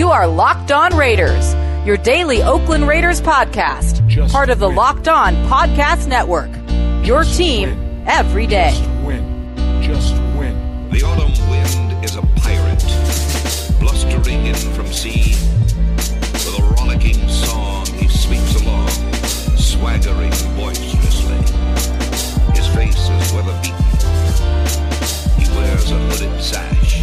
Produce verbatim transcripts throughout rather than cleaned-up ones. You are Locked On Raiders, your daily Oakland Raiders podcast, Just part of the win. Locked On Podcast Network, your Just team win. Every day. Just win. Just win. The autumn wind is a pirate, blustering in from sea. With a rollicking song he sweeps along, swaggering boisterously. His face is weather-beaten. He wears a hooded sash,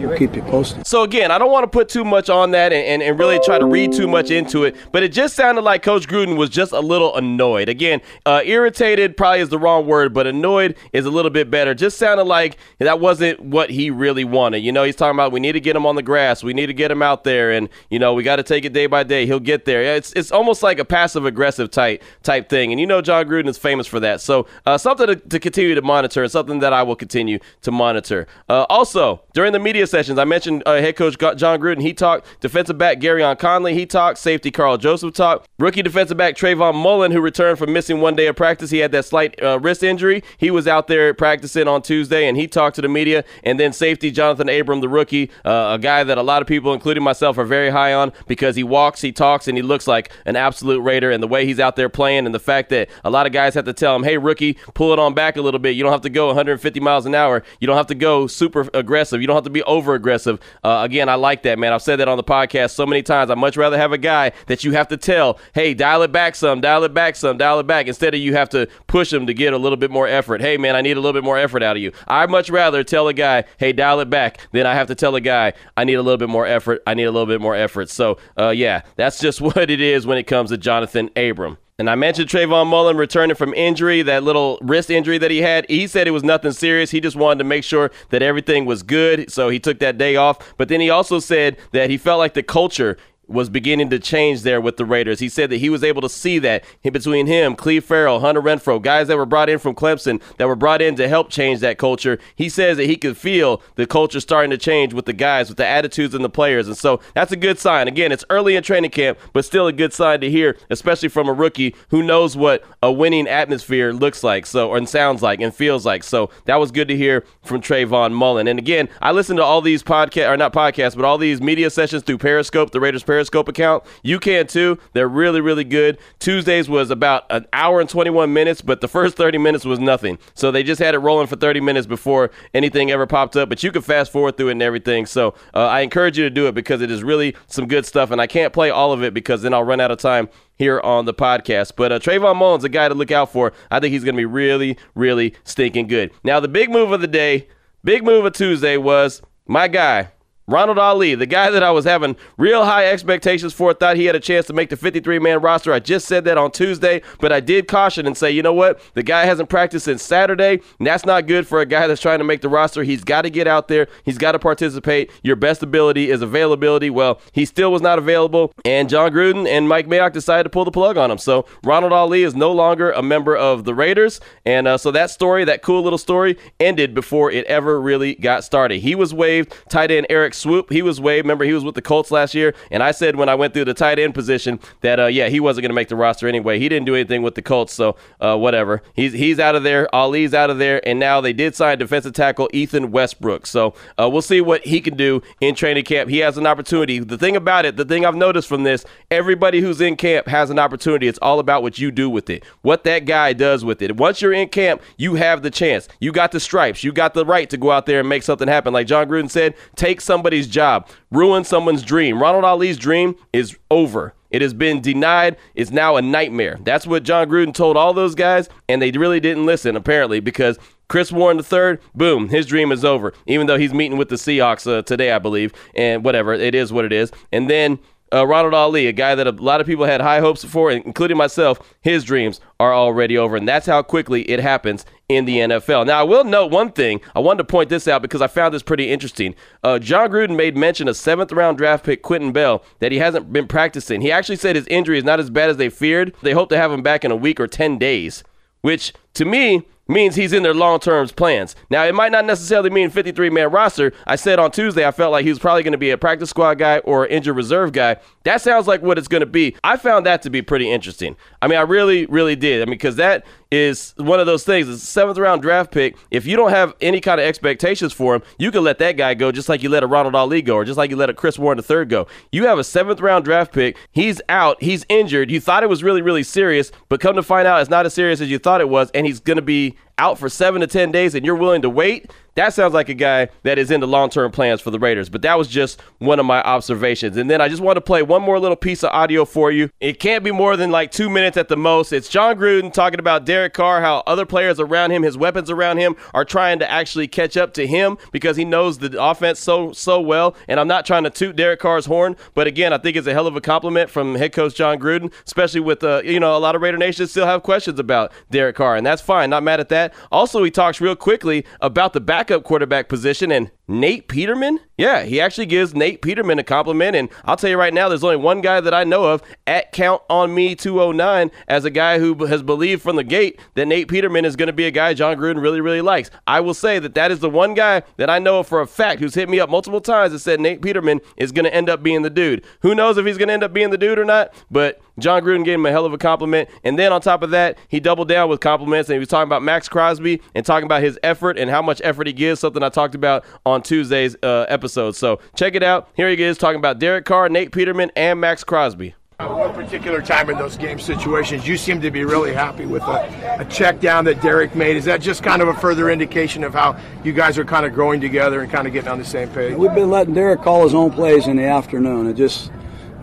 we'll keep you posted. So, again, I don't want to put too much on that and, and, and really try to read too much into it, but it just sounded like Coach Gruden was just a little annoyed. Again, uh, irritated probably is the wrong word, but annoyed is a little bit better. Just sounded like that wasn't what he really wanted. You know, he's talking about we need to get him on the grass. We need to get him out there, and, you know, we got to take it day by day. He'll get there. It's it's almost like a passive-aggressive type, type thing, and you know John Gruden is famous for that. So uh, something to, to continue to monitor, and something that I will continue to monitor. Uh, also, during the media sessions, I mentioned uh, head coach John Gruden. He talked defensive back Garyon Conley. He talked safety Karl Joseph. Talked rookie defensive back Trayvon Mullen, who returned from missing one day of practice. He had that slight uh, wrist injury. He was out there practicing on Tuesday, and he talked to the media. And then safety Jonathan Abram, the rookie, uh, a guy that a lot of people, including myself, are very high on because he walks, he talks, and he looks like an absolute Raider. And the way he's out there playing, and the fact that a lot of guys have to tell him, "Hey, rookie, pull it on back a little bit. You don't have to go one hundred fifty miles an hour. You don't have to go super aggressive. You don't have to be over." Over-aggressive. Uh, again, I like that, man. I've said that on the podcast so many times. I'd much rather have a guy that you have to tell, hey, dial it back some, dial it back some, dial it back, instead of you have to push him to get a little bit more effort. Hey, man, I need a little bit more effort out of you. I'd much rather tell a guy, hey, dial it back, than I have to tell a guy, I need a little bit more effort, I need a little bit more effort. So, uh, yeah, that's just what it is when it comes to Jonathan Abram. And I mentioned Trayvon Mullen returning from injury, that little wrist injury that he had. He said it was nothing serious. He just wanted to make sure that everything was good, so he took that day off. But then he also said that he felt like the culture was beginning to change there with the Raiders. He said that he was able to see that between him, Cleve Farrell, Hunter Renfrow, guys that were brought in from Clemson that were brought in to help change that culture. He says that he could feel the culture starting to change with the guys, with the attitudes and the players. And so that's a good sign. Again, it's early in training camp, but still a good sign to hear, especially from a rookie who knows what a winning atmosphere looks like, so and sounds like and feels like. So that was good to hear from Trayvon Mullen. And again, I listen to all these podcasts, or not podcasts, but all these media sessions through Periscope, the Raiders Periscope. Periscope account. You can too. They're really, really good. Tuesdays was about an hour and twenty-one minutes, but the first thirty minutes was nothing. So they just had it rolling for thirty minutes before anything ever popped up, but you can fast forward through it and everything. So uh, I encourage you to do it because it is really some good stuff, and I can't play all of it because then I'll run out of time here on the podcast. But uh, Trayvon Mullen's a guy to look out for. I think he's going to be really, really stinking good. Now, the big move of the day, big move of Tuesday was my guy, Ronald Ollie, the guy that I was having real high expectations for, thought he had a chance to make the fifty-three man roster. I just said that on Tuesday, but I did caution and say, you know what? The guy hasn't practiced since Saturday, and that's not good for a guy that's trying to make the roster. He's got to get out there. He's got to participate. Your best ability is availability. Well, he still was not available, and John Gruden and Mike Mayock decided to pull the plug on him. So Ronald Ollie is no longer a member of the Raiders, and uh, so that story, that cool little story, ended before it ever really got started. He was waived. Tight end Eric Swoop, he was waived. Remember, he was with the Colts last year, and I said when I went through the tight end position that, uh, yeah, he wasn't going to make the roster anyway. He didn't do anything with the Colts, so uh, whatever. He's he's out of there. Ollie's out of there, and now they did sign defensive tackle Ethan Westbrook. So uh, we'll see what he can do in training camp. He has an opportunity. The thing about it, the thing I've noticed from this, everybody who's in camp has an opportunity. It's all about what you do with it, what that guy does with it. Once you're in camp, you have the chance. You got the stripes. You got the right to go out there and make something happen. Like John Gruden said, take some somebody's job, ruin someone's dream. Ronald Ollie's dream is over. It has been denied. It's now a nightmare. That's what John Gruden told all those guys, and they really didn't listen, apparently, because Chris Warren the third, boom, his dream is over, even though he's meeting with the Seahawks uh, today, I believe, and whatever. It is what it is. And then Uh, Ronald Ollie, a guy that a lot of people had high hopes for, including myself, his dreams are already over. And that's how quickly it happens in the N F L. Now, I will note one thing. I wanted to point this out because I found this pretty interesting. Uh, John Gruden made mention of seventh round draft pick Quentin Bell that he hasn't been practicing. He actually said his injury is not as bad as they feared. They hope to have him back in a week or ten days, which to me means he's in their long-term plans. Now, it might not necessarily mean fifty-three man roster. I said on Tuesday I felt like he was probably going to be a practice squad guy or injured reserve guy. That sounds like what it's going to be. I found that to be pretty interesting. I mean, I really, really did. I mean, because that is one of those things. It's a seventh round draft pick. If you don't have any kind of expectations for him, you can let that guy go just like you let a Ronald Ollie go or just like you let a Chris Warren the third go. You have a seventh round draft pick. He's out. He's injured. You thought it was really, really serious, but come to find out it's not as serious as you thought it was, and he's going to be out for seven to ten days and you're willing to wait, that sounds like a guy that is in the long-term plans for the Raiders. But that was just one of my observations. And then I just want to play one more little piece of audio for you. It can't be more than like two minutes at the most. It's John Gruden talking about Derek Carr, how other players around him, his weapons around him, are trying to actually catch up to him because he knows the offense so, so well. And I'm not trying to toot Derek Carr's horn, but again, I think it's a hell of a compliment from head coach John Gruden, especially with, uh, you know, a lot of Raider Nation still have questions about Derek Carr, and that's fine. Not mad at that. Also, he talks real quickly about the backup quarterback position and Nate Peterman. Yeah, he actually gives Nate Peterman a compliment, and I'll tell you right now, there's only one guy that I know of at Count On Me two oh nine as a guy who has believed from the gate that Nate Peterman is going to be a guy John Gruden really, really likes. I will say that that is the one guy that I know of for a fact who's hit me up multiple times and said Nate Peterman is going to end up being the dude. Who knows if he's going to end up being the dude or not, but John Gruden gave him a hell of a compliment. And then on top of that, he doubled down with compliments, and he was talking about Maxx Crosby and talking about his effort and how much effort he gives, something I talked about on Tuesday's uh, episode. So check it out. Here he is talking about Derek Carr, Nate Peterman, and Maxx Crosby. At one particular time in those game situations, you seem to be really happy with a, a check down that Derek made. Is that just kind of a further indication of how you guys are kind of growing together and kind of getting on the same page? We've been letting Derek call his own plays in the afternoon. It just...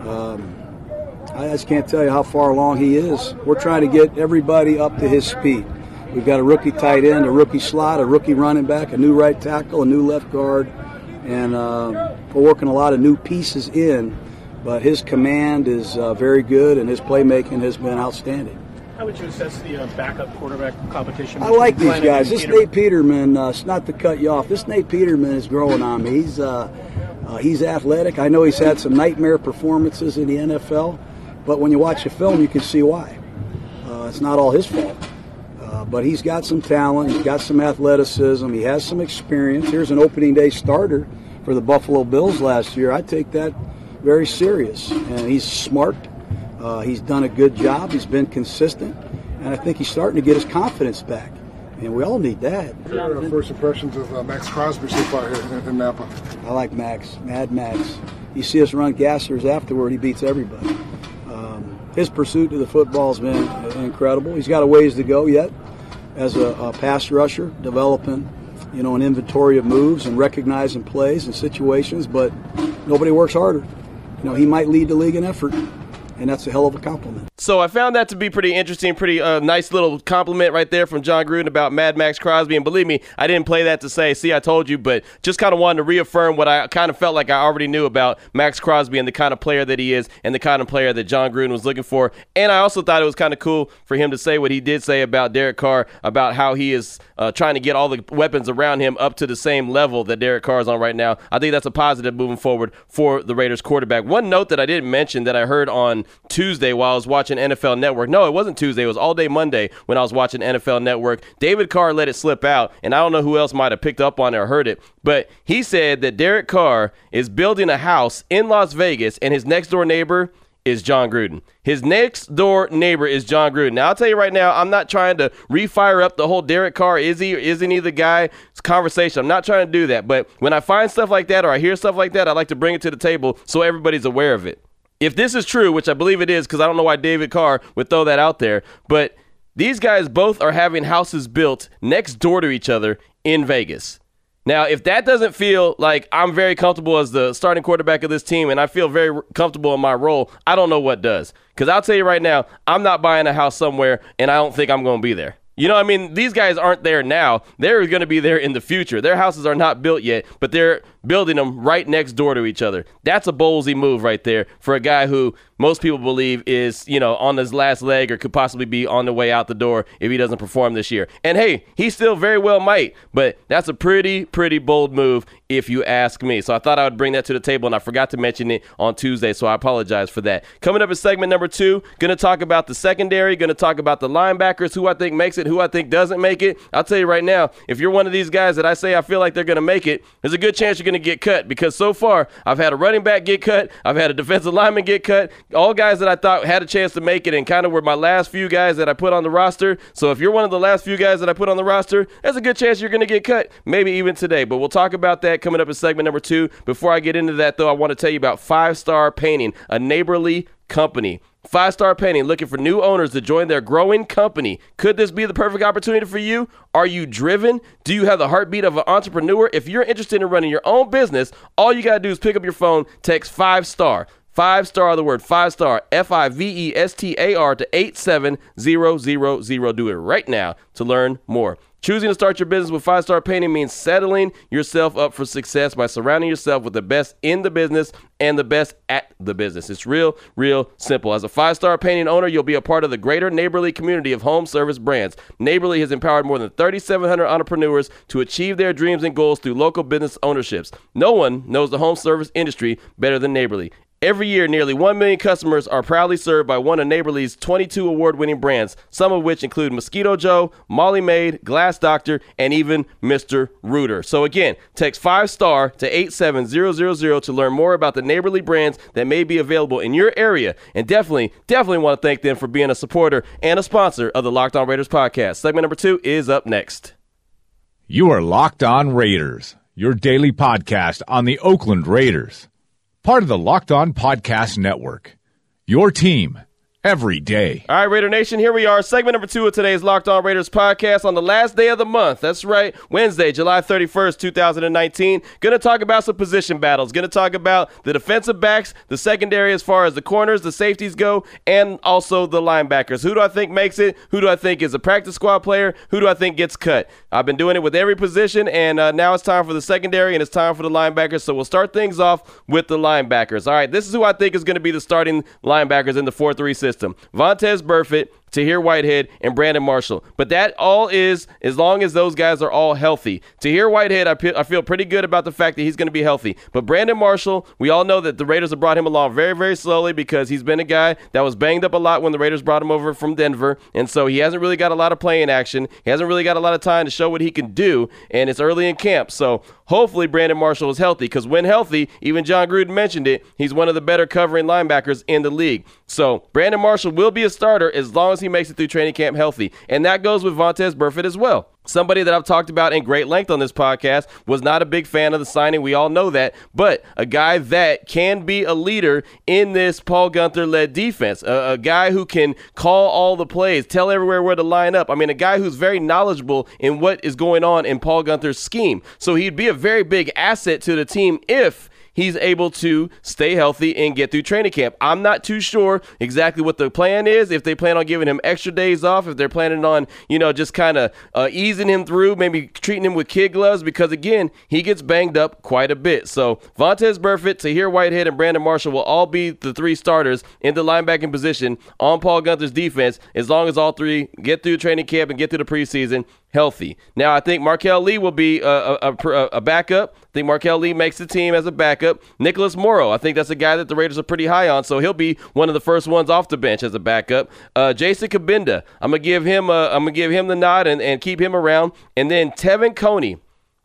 Um, I just can't tell you how far along he is. We're trying to get everybody up to his speed. We've got a rookie tight end, a rookie slot, a rookie running back, a new right tackle, a new left guard, and uh, we're working a lot of new pieces in. But his command is uh, very good, and his playmaking has been outstanding. How would you assess the uh, backup quarterback competition? I like these guys. This Peterman. Nate Peterman, uh, it's not to cut you off, this Nate Peterman is growing on me. He's, uh, uh, he's athletic. I know he's had some nightmare performances in the N F L. But when you watch the film, you can see why. Uh, it's not all his fault. Uh, but he's got some talent. He's got some athleticism. He has some experience. Here's an opening day starter for the Buffalo Bills last year. I take that very serious. And he's smart. Uh, he's done a good job. He's been consistent. And I think he's starting to get his confidence back. And we all need that. Your first impressions of uh, Maxx Crosby so far here in Napa? I like Max. Mad Max. You see us run gassers afterward, he beats everybody. His pursuit of the football has been incredible. He's got a ways to go yet as a, a pass rusher, developing, you know, an inventory of moves and recognizing plays and situations, but nobody works harder. You know, he might lead the league in effort, and that's a hell of a compliment. So I found that to be pretty interesting, pretty uh, nice little compliment right there from John Gruden about Mad Maxx Crosby. And believe me, I didn't play that to say, see, I told you, but just kind of wanted to reaffirm what I kind of felt like I already knew about Maxx Crosby and the kind of player that he is and the kind of player that John Gruden was looking for. And I also thought it was kind of cool for him to say what he did say about Derek Carr, about how he is uh, trying to get all the weapons around him up to the same level that Derek Carr is on right now. I think that's a positive moving forward for the Raiders quarterback. One note that I didn't mention that I heard on Tuesday while I was watching N F L Network. No, it wasn't Tuesday. It was all day Monday when I was watching N F L Network. David Carr let it slip out, and I don't know who else might have picked up on it or heard it, but he said that Derek Carr is building a house in Las Vegas, and his next-door neighbor is John Gruden. His next door neighbor is John Gruden. Now, I'll tell you right now, I'm not trying to refire up the whole Derek Carr, is he or isn't he the guy conversation. I'm not trying to do that, but when I find stuff like that or I hear stuff like that, I like to bring it to the table so everybody's aware of it. If this is true, which I believe it is, because I don't know why David Carr would throw that out there, but these guys both are having houses built next door to each other in Vegas. Now, if that doesn't feel like I'm very comfortable as the starting quarterback of this team and I feel very comfortable in my role, I don't know what does. Because I'll tell you right now, I'm not buying a house somewhere and I don't think I'm going to be there. You know what I mean? These guys aren't there now. They're going to be there in the future. Their houses are not built yet, but they're building them right next door to each other. That's a ballsy move right there for a guy who most people believe is, you know, on his last leg or could possibly be on the way out the door if he doesn't perform this year. And hey, he still very well might, but that's a pretty, pretty bold move if you ask me. So I thought I would bring that to the table, and I forgot to mention it on Tuesday, so I apologize for that. Coming up in segment number two, going to talk about the secondary, going to talk about the linebackers, who I think makes it, who I think doesn't make it. I'll tell you right now, if you're one of these guys that I say I feel like they're going to make it, there's a good chance you're going to get cut, because so far I've had a running back get cut, I've had a defensive lineman get cut, all guys that I thought had a chance to make it and kind of were my last few guys that I put on the roster. So if you're one of the last few guys that I put on the roster, there's a good chance you're going to get cut, maybe even today. But we'll talk about that coming up in segment number two. Before I get into that, though, I want to tell you about Five Star Painting, a neighborly Company. Five Star Painting, looking for new owners to join their growing company. Could this be the perfect opportunity for you? Are you driven? Do you have the heartbeat of an entrepreneur? If you're interested in running your own business, all you got to do is pick up your phone, text Five Star. Five Star, the word Five Star, F I V E S T A R to eight seven zero zero zero. Do it right now to learn more. Choosing to start your business with Five Star Painting means settling yourself up for success by surrounding yourself with the best in the business and the best at the business. It's real, real simple. As a Five Star Painting owner, you'll be a part of the greater Neighborly community of home service brands. Neighborly has empowered more than three thousand seven hundred entrepreneurs to achieve their dreams and goals through local business ownerships. No one knows the home service industry better than Neighborly. Every year, nearly one million customers are proudly served by one of Neighborly's twenty-two award-winning brands, some of which include Mosquito Joe, Molly Maid, Glass Doctor, and even Mister Rooter. So again, text five star to eight seven zero zero zero to learn more about the Neighborly brands that may be available in your area. And definitely, definitely want to thank them for being a supporter and a sponsor of the Locked On Raiders podcast. Segment number two is up next. You are Locked On Raiders, your daily podcast on the Oakland Raiders. Part of the Locked On Podcast Network, your team every day. All right, Raider Nation, here we are. Segment number two of today's Locked On Raiders podcast on the last day of the month. That's right, Wednesday, July thirty-first, two thousand nineteen. Going to talk about some position battles. Going to talk about the defensive backs, the secondary as far as the corners, the safeties go, and also the linebackers. Who do I think makes it? Who do I think is a practice squad player? Who do I think gets cut? I've been doing it with every position, and uh, now it's time for the secondary, and it's time for the linebackers. So we'll start things off with the linebackers. All right, this is who I think is going to be the starting linebackers in the four three system. Vontaze Burfict, Tahir Whitehead, and Brandon Marshall. But that all is as long as those guys are all healthy. Tahir Whitehead, I, pe- I feel pretty good about the fact that he's going to be healthy. But Brandon Marshall, we all know that the Raiders have brought him along very, very slowly because he's been a guy that was banged up a lot when the Raiders brought him over from Denver. And so he hasn't really got a lot of playing action. He hasn't really got a lot of time to show what he can do. And it's early in camp. So hopefully Brandon Marshall is healthy because when healthy, even John Gruden mentioned it, he's one of the better covering linebackers in the league. So Brandon Marshall will be a starter as long as he makes it through training camp healthy. And that goes with Vontaze Burfict as well. Somebody that I've talked about in great length on this podcast was not a big fan of the signing. We all know that. But a guy that can be a leader in this Paul Gunther-led defense, a, a guy who can call all the plays, tell everywhere where to line up. I mean, a guy who's very knowledgeable in what is going on in Paul Gunther's scheme. So he'd be a very big asset to the team if he's able to stay healthy and get through training camp. I'm not too sure exactly what the plan is, if they plan on giving him extra days off, if they're planning on, you know, just kind of uh, easing him through, maybe treating him with kid gloves, because, again, he gets banged up quite a bit. So Vontaze Burfict, Tahir Whitehead, and Brandon Marshall will all be the three starters in the linebacking position on Paul Gunther's defense as long as all three get through training camp and get through the preseason healthy. Now, I think Marquel Lee will be a, a, a, a backup. I think Marquel Lee makes the team as a backup. Nicholas Morrow, I think that's a guy that the Raiders are pretty high on, so he'll be one of the first ones off the bench as a backup. Uh, Jason Cabinda, I'm going to give him a, I'm gonna give him the nod and, and keep him around. And then Te'von Coney,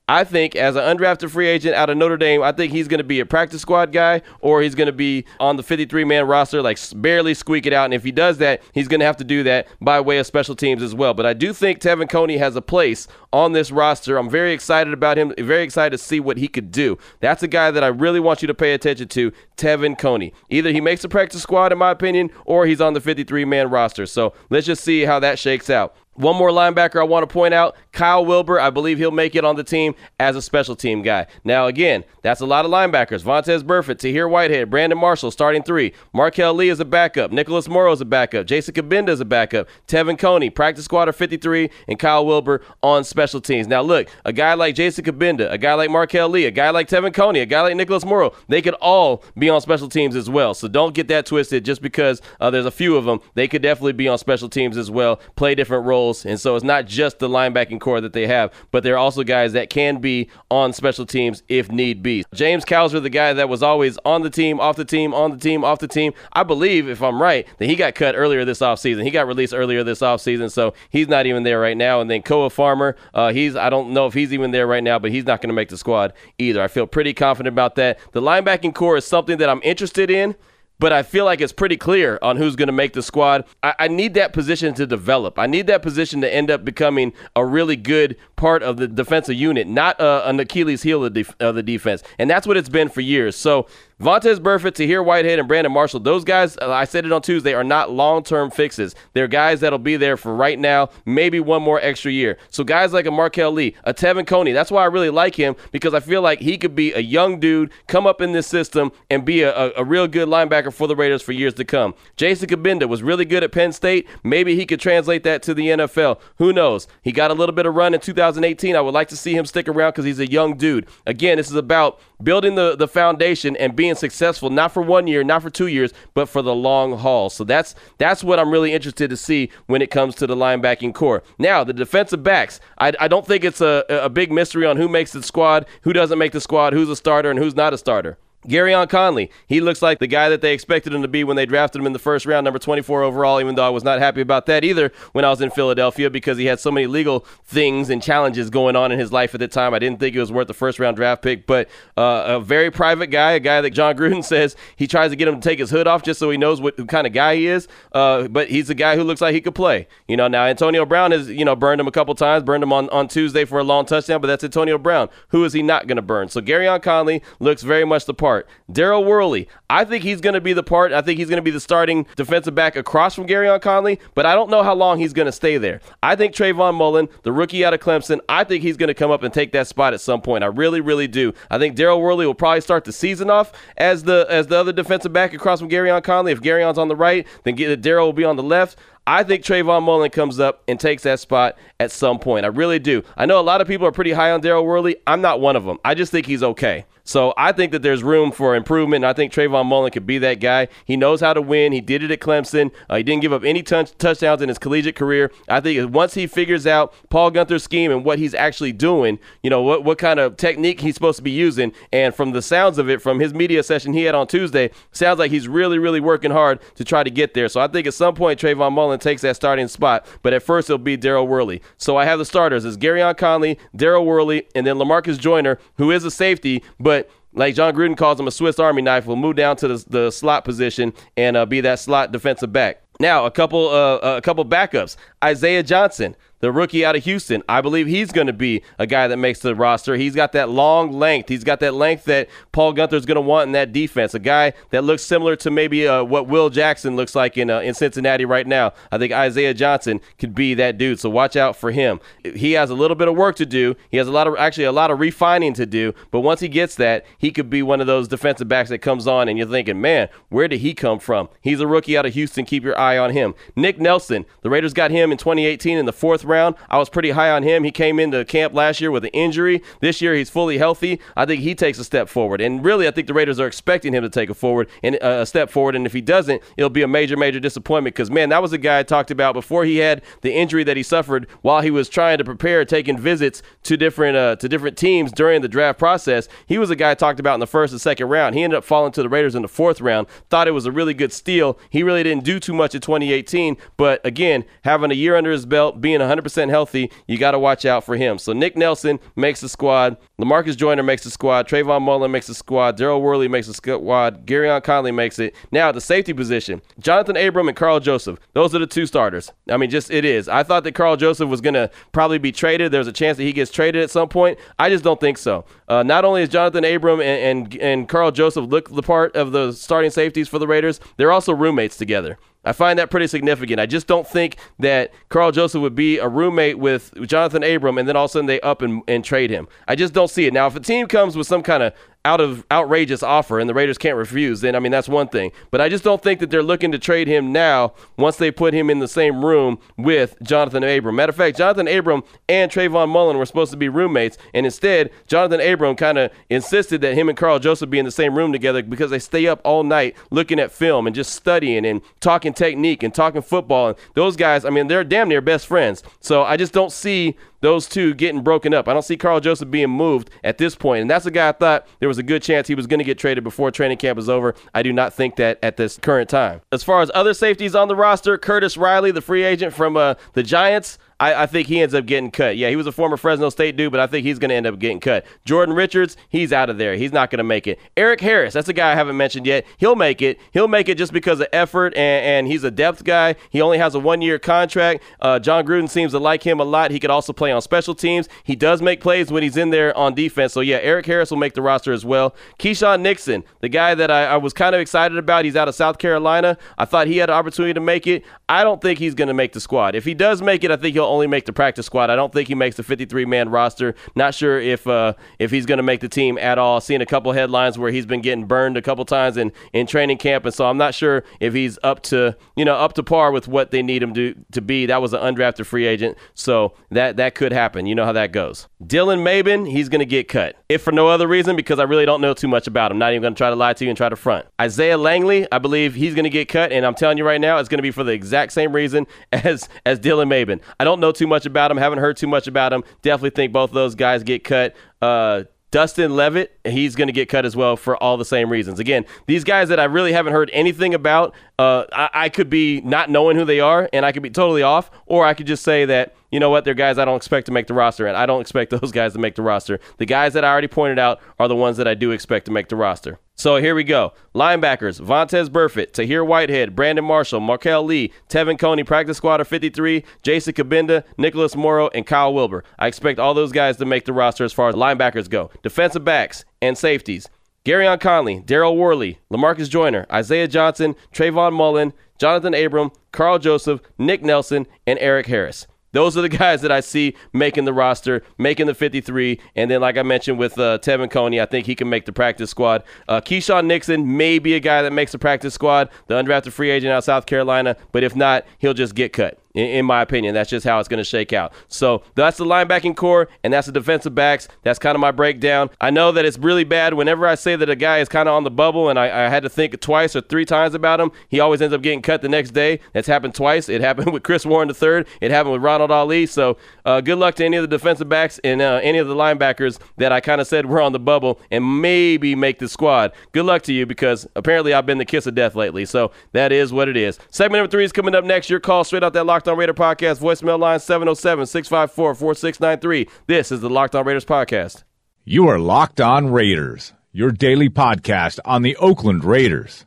I think as an undrafted free agent out of Notre Dame, I think he's going to be a practice squad guy or he's going to be on the fifty-three man roster, like barely squeak it out. And if he does that, he's going to have to do that by way of special teams as well. But I do think Te'von Coney has a place on this roster. I'm very excited about him, very excited to see what he could do. That's a guy that I really want you to pay attention to, Te'von Coney. Either he makes a practice squad, in my opinion, or he's on the fifty-three man roster. So let's just see how that shakes out. One more linebacker I want to point out, Kyle Wilbur. I believe he'll make it on the team as a special team guy. Now, again, that's a lot of linebackers. Vontaze Burfict, Tahir Whitehead, Brandon Marshall, starting three. Marquel Lee is a backup. Nicholas Morrow is a backup. Jason Cabinda is a backup. Te'von Coney, practice squad of fifty-three, and Kyle Wilbur on special teams. Now, look, a guy like Jason Cabinda, a guy like Marquel Lee, a guy like Te'von Coney, a guy like Nicholas Morrow, they could all be on special teams as well. So don't get that twisted just because uh, there's a few of them. They could definitely be on special teams as well, play different roles. And so it's not just the linebacking core that they have, but they're also guys that can be on special teams if need be. James Cowser, the guy that was always on the team, off the team, on the team, off the team. I believe, if I'm right, that he got cut earlier this offseason. He got released earlier this offseason, so he's not even there right now. And then Koa Farmer, uh, he's I don't know if he's even there right now, but he's not going to make the squad either. I feel pretty confident about that. The linebacking core is something that I'm interested in, but I feel like it's pretty clear on who's going to make the squad. I, I need that position to develop. I need that position to end up becoming a really good part of the defensive unit, not uh, an Achilles heel of, def- of the defense. And that's what it's been for years. So Vontaze Burfict, Tahir Whitehead, and Brandon Marshall, those guys, uh, I said it on Tuesday, are not long-term fixes. They're guys that'll be there for right now, maybe one more extra year. So guys like a Marquel Lee, a Te'von Coney, that's why I really like him, because I feel like he could be a young dude, come up in this system, and be a, a, a real good linebacker for the Raiders for years to come. Jason Cabinda was really good at Penn State. Maybe he could translate that to the N F L. Who knows? He got a little bit of run in two thousand eighteen. I would like to see him stick around because he's a young dude. Again, this is about building the, the foundation and being successful, not for one year, not for two years, but for the long haul. So that's that's what I'm really interested to see when it comes to the linebacking core. Now, the defensive backs, I, I don't think it's a, a big mystery on who makes the squad, who doesn't make the squad, who's a starter, and who's not a starter. Garyon Conley, he looks like the guy that they expected him to be when they drafted him in the first round, number twenty-four overall, even though I was not happy about that either when I was in Philadelphia because he had so many legal things and challenges going on in his life at the time. I didn't think it was worth the first-round draft pick, but uh, a very private guy, a guy that John Gruden says he tries to get him to take his hood off just so he knows what, what kind of guy he is, uh, but he's a guy who looks like he could play. You know, now Antonio Brown has, you know, burned him a couple times, burned him on, on Tuesday for a long touchdown, but that's Antonio Brown. Who is he not going to burn? So Garyon Conley looks very much the part. Daryl Worley, I think he's going to be the part. I think he's going to be the starting defensive back across from Garyon Conley, but I don't know how long he's going to stay there. I think Trayvon Mullen, the rookie out of Clemson, I think he's going to come up and take that spot at some point. I really, really do. I think Daryl Worley will probably start the season off as the as the other defensive back across from Garyon Conley. If Garion's on the right, then Daryl will be on the left. I think Trayvon Mullen comes up and takes that spot at some point. I really do. I know a lot of people are pretty high on Daryl Worley. I'm not one of them. I just think he's okay. So I think that there's room for improvement, and I think Trayvon Mullen could be that guy. He knows how to win. He did it at Clemson. Uh, he didn't give up any t- touchdowns in his collegiate career. I think once he figures out Paul Gunther's scheme and what he's actually doing, you know, what, what kind of technique he's supposed to be using, and from the sounds of it, from his media session he had on Tuesday, sounds like he's really, really working hard to try to get there. So I think at some point Trayvon Mullen takes that starting spot, but at first it'll be Daryl Worley. So I have the starters. It's Garyon Conley, Daryl Worley, and then LaMarcus Joyner, who is a safety, but But like John Gruden calls him a Swiss Army knife, will move down to the, the slot position and uh, be that slot defensive back. Now, a couple uh, a couple backups. Isaiah Johnson, the rookie out of Houston. I believe he's going to be a guy that makes the roster. He's got that long length. He's got that length that Paul Gunther's going to want in that defense. A guy that looks similar to maybe uh, what Will Jackson looks like in uh, in Cincinnati right now. I think Isaiah Johnson could be that dude, so watch out for him. He has a little bit of work to do. He has a lot of actually a lot of refining to do, but once he gets that, he could be one of those defensive backs that comes on and you're thinking, man, where did he come from? He's a rookie out of Houston. Keep your eye on him. Nick Nelson, the Raiders got him in twenty eighteen in the fourth round. I was pretty high on him. He came into camp last year with an injury. This year, he's fully healthy. I think he takes a step forward. And really, I think the Raiders are expecting him to take a forward and uh, a step forward. And if he doesn't, it'll be a major, major disappointment because, man, that was a guy I talked about before he had the injury that he suffered while he was trying to prepare, taking visits to different uh, to different teams during the draft process. He was a guy I talked about in the first and second round. He ended up falling to the Raiders in the fourth round. Thought it was a really good steal. He really didn't do too much in twenty eighteen. But, again, having a year under his belt, being one hundred percent healthy, you got to watch out for him. So Nick Nelson makes the squad. LaMarcus Joyner makes the squad. Trayvon Mullen makes the squad. Daryl Worley makes the squad. Garyon Conley makes it. Now at the safety position, Jonathan Abram and Karl Joseph. Those are the two starters. I mean, just it is. I thought that Karl Joseph was going to probably be traded. There's a chance that he gets traded at some point. I just don't think so. Uh, not only is Jonathan Abram and, and, and Karl Joseph look the part of the starting safeties for the Raiders, they're also roommates together. I find that pretty significant. I just don't think that Karl Joseph would be a roommate with Jonathan Abram and then all of a sudden they up and, and trade him. I just don't see it. Now, if a team comes with some kind of out of outrageous offer and the Raiders can't refuse, then, I mean, that's one thing. But I just don't think that they're looking to trade him now once they put him in the same room with Jonathan Abram. Matter of fact, Jonathan Abram and Trayvon Mullen were supposed to be roommates, and instead, Jonathan Abram kind of insisted that him and Karl Joseph be in the same room together because they stay up all night looking at film and just studying and talking technique and talking football. And those guys, I mean, they're damn near best friends. So I just don't see those two getting broken up. I don't see Karl Joseph being moved at this point. And that's a guy I thought there was a good chance he was going to get traded before training camp was over. I do not think that at this current time. As far as other safeties on the roster, Curtis Riley, the free agent from uh, the Giants, I, I think he ends up getting cut. Yeah, he was a former Fresno State dude, but I think he's going to end up getting cut. Jordan Richards, he's out of there. He's not going to make it. Eric Harris, that's a guy I haven't mentioned yet. He'll make it. He'll make it just because of effort, and, and he's a depth guy. He only has a one-year contract. Uh, John Gruden seems to like him a lot. He could also play on special teams. He does make plays when he's in there on defense. So, yeah, Eric Harris will make the roster as well. Keisean Nixon, the guy that I, I was kind of excited about, he's out of South Carolina. I thought he had an opportunity to make it. I don't think he's going to make the squad. If he does make it, I think he'll only make the practice squad. I don't think he makes the fifty-three man roster. Not sure if uh, if he's going to make the team at all. Seen a couple headlines where he's been getting burned a couple times in, in training camp, and so I'm not sure if he's up to you know up to par with what they need him to, to be. That was an undrafted free agent, so that, that could happen. You know how that goes. Dylan Mabin, he's going to get cut. If for no other reason, because I really don't know too much about him. Not even going to try to lie to you and try to front. Isaiah Langley, I believe he's going to get cut, and I'm telling you right now, it's going to be for the exact same reason as, as Dylan Mabin. I don't know too much about him. Haven't heard too much about him. Definitely think both of those guys get cut. Uh, Dustin Leavitt, he's going to get cut as well for all the same reasons. Again, these guys that I really haven't heard anything about, uh, I, I could be not knowing who they are, and I could be totally off, or I could just say that, you know what, they're guys I don't expect to make the roster, and I don't expect those guys to make the roster. The guys that I already pointed out are the ones that I do expect to make the roster. So here we go. Linebackers, Vontaze Burfict, Tahir Whitehead, Brandon Marshall, Marquel Lee, Te'von Coney, practice squad of fifty-three, Jason Cabinda, Nicholas Morrow, and Kyle Wilbur. I expect all those guys to make the roster as far as linebackers go. Defensive backs and safeties, Garyon Conley, Daryl Worley, LaMarcus Joyner, Isaiah Johnson, Trayvon Mullen, Jonathan Abram, Karl Joseph, Nick Nelson, and Eric Harris. Those are the guys that I see making the roster, making the fifty-three, and then like I mentioned with uh, Te'von Coney, I think he can make the practice squad. Uh, Keisean Nixon may be a guy that makes the practice squad, the undrafted free agent out of South Carolina, but if not, he'll just get cut. In my opinion, that's just how it's going to shake out. So that's the linebacking core, and that's the defensive backs. That's kind of my breakdown. I know that it's really bad whenever I say that a guy is kind of on the bubble, and I, I had to think twice or three times about him. He always ends up getting cut the next day. That's happened twice. It happened with Chris Warren the third. It happened with Ronald Ollie. So uh, good luck to any of the defensive backs and uh, any of the linebackers that I kind of said were on the bubble and maybe make the squad. Good luck to you, because apparently I've been the kiss of death lately. So that is what it is. Segment number three is coming up next. Your call straight out that lockdown. Locked On Raider Podcast, voicemail line seven oh seven, six five four, four six nine three. This is the Locked On Raiders Podcast. You are Locked On Raiders, your daily podcast on the Oakland Raiders.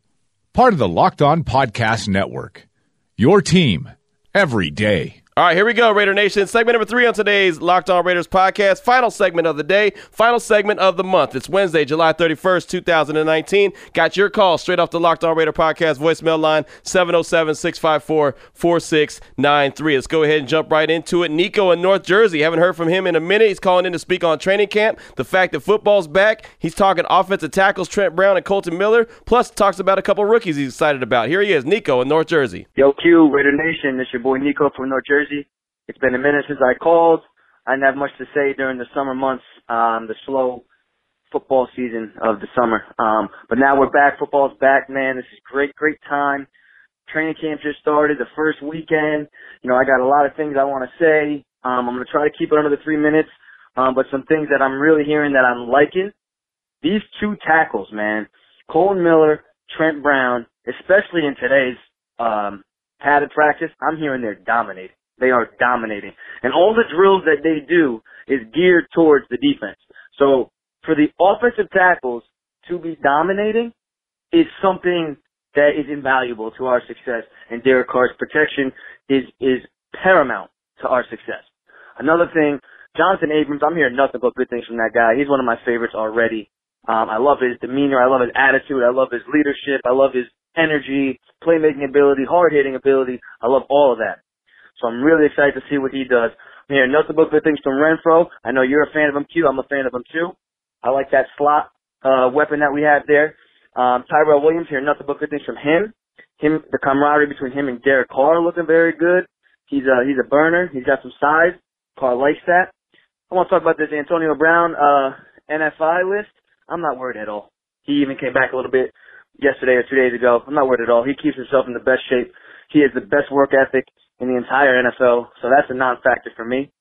Part of the Locked On Podcast Network, your team every day. All right, here we go, Raider Nation. Segment number three on today's Locked On Raiders podcast. Final segment of the day, final segment of the month. It's Wednesday, July thirty-first, two thousand nineteen. Got your call straight off the Locked On Raider podcast voicemail line, seven oh seven, six five four, four six nine three. Let's go ahead and jump right into it. Nico in North Jersey, haven't heard from him in a minute. He's calling in to speak on training camp, the fact that football's back. He's talking offensive tackles, Trent Brown and Kolton Miller, plus talks about a couple rookies he's excited about. Here he is, Nico in North Jersey. Yo, Q, Raider Nation, it's your boy Nico from North Jersey. It's been a minute since I called. I didn't have much to say during the summer months, um, the slow football season of the summer. Um, but now we're back. Football's back, man. This is great, great time. Training camp just started, the first weekend. You know, I got a lot of things I want to say. Um, I'm going to try to keep it under the three minutes. Um, but some things that I'm really hearing that I'm liking, these two tackles, man, Kolton Miller, Trent Brown, especially in today's um, padded practice, I'm hearing they're dominating. They are dominating. And all the drills that they do is geared towards the defense. So for the offensive tackles to be dominating is something that is invaluable to our success. And Derek Carr's protection is, is paramount to our success. Another thing, Jonathan Abrams, I'm hearing nothing but good things from that guy. He's one of my favorites already. Um, I love his demeanor. I love his attitude. I love his leadership. I love his energy, playmaking ability, hard-hitting ability. I love all of that. So I'm really excited to see what he does. I'm hearing nothing but good things from Renfro. I know you're a fan of him, Q. I'm a fan of him, too. I like that slot uh weapon that we have there. Um Tyrell Williams, hearing nothing but good things from him. Him, the camaraderie between him and Derek Carr looking very good. He's a, he's a burner. He's got some size. Carr likes that. I want to talk about this Antonio Brown uh N F I list. I'm not worried at all. He even came back a little bit yesterday or two days ago. I'm not worried at all. He keeps himself in the best shape. He has the best work ethic in the entire N F L, so that's a non-factor for me.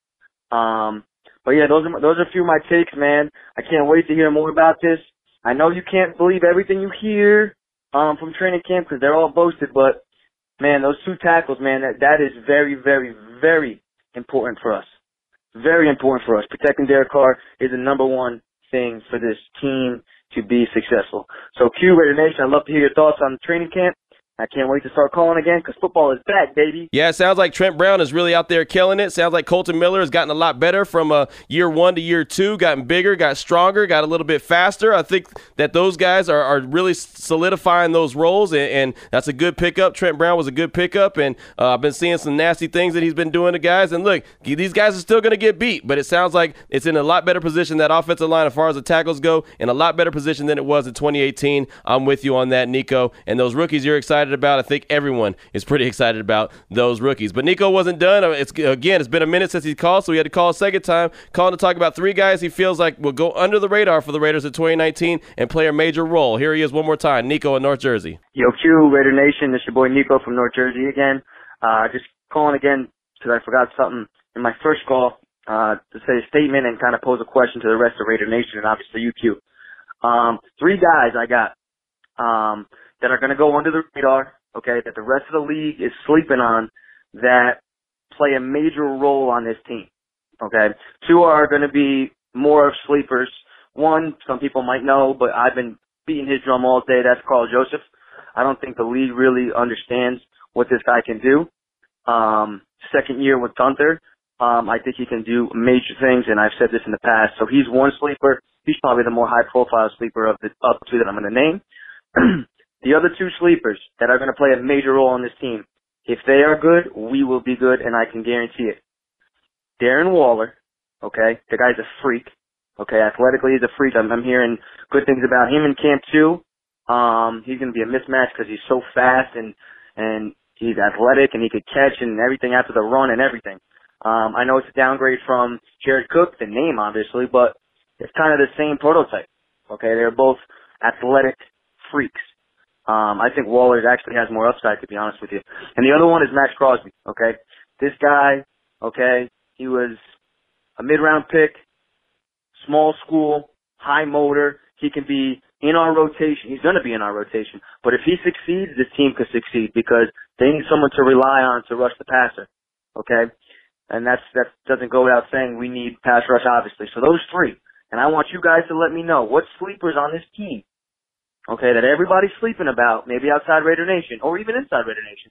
Um, but yeah, those are those are a few of my takes, man. I can't wait to hear more about this. I know you can't believe everything you hear um, from training camp because they're all boasted, but man, those two tackles, man, that that is very, very, very important for us. Very important for us. Protecting Derek Carr is the number one thing for this team to be successful. So, Q, Raider Nation, I'd love to hear your thoughts on the training camp. I can't wait to start calling again because football is back, baby. Yeah, it sounds like Trent Brown is really out there killing it. Sounds like Kolton Miller has gotten a lot better from uh, year one to year two, gotten bigger, got stronger, got a little bit faster. I think that those guys are, are really solidifying those roles, and, and that's a good pickup. Trent Brown was a good pickup, and uh, I've been seeing some nasty things that he's been doing to guys. And, look, these guys are still going to get beat, but it sounds like it's in a lot better position, that offensive line as far as the tackles go, in a lot better position than it was in twenty eighteen. I'm with you on that, Nico. And those rookies you're excited about, I think everyone is pretty excited about those rookies. But Nico wasn't done. It's again, it's been a minute since he called, so he had to call a second time, calling to talk about three guys he feels like will go under the radar for the Raiders in twenty nineteen and play a major role. Here he is one more time, Nico in North Jersey. Yo, Q, Raider Nation, this is your boy Nico from North Jersey again. Uh, just calling again because I forgot something in my first call uh, to say a statement and kind of pose a question to the rest of Raider Nation and obviously you, Q. Um, three guys I got. Um, that are going to go under the radar, okay, that the rest of the league is sleeping on, that play a major role on this team, okay? Two are going to be more of sleepers. One, some people might know, but I've been beating his drum all day. That's Karl Joseph. I don't think the league really understands what this guy can do. Um, second year with Gunther, um, I think he can do major things, and I've said this in the past. So he's one sleeper. He's probably the more high-profile sleeper of the up two that I'm going to name. The other two sleepers that are going to play a major role on this team, if they are good, we will be good, and I can guarantee it. Darren Waller, okay, the guy's a freak, okay, athletically he's a freak. I'm, I'm hearing good things about him in camp too. Um, he's going to be a mismatch because he's so fast and and he's athletic and he could catch and everything after the run and everything. Um, I know it's a downgrade from Jared Cook, the name obviously, but it's kind of the same prototype. Okay, they're both athletic freaks. Um, I think Waller actually has more upside, to be honest with you. And the other one is Maxx Crosby, okay? This guy, okay, he was a mid-round pick, small school, high motor. He can be in our rotation. He's going to be in our rotation. But if he succeeds, this team could succeed because they need someone to rely on to rush the passer, okay? And that's that doesn't go without saying we need pass rush, obviously. So those three. And I want you guys to let me know what sleepers on this team, okay, that everybody's sleeping about, maybe outside Raider Nation or even inside Raider Nation.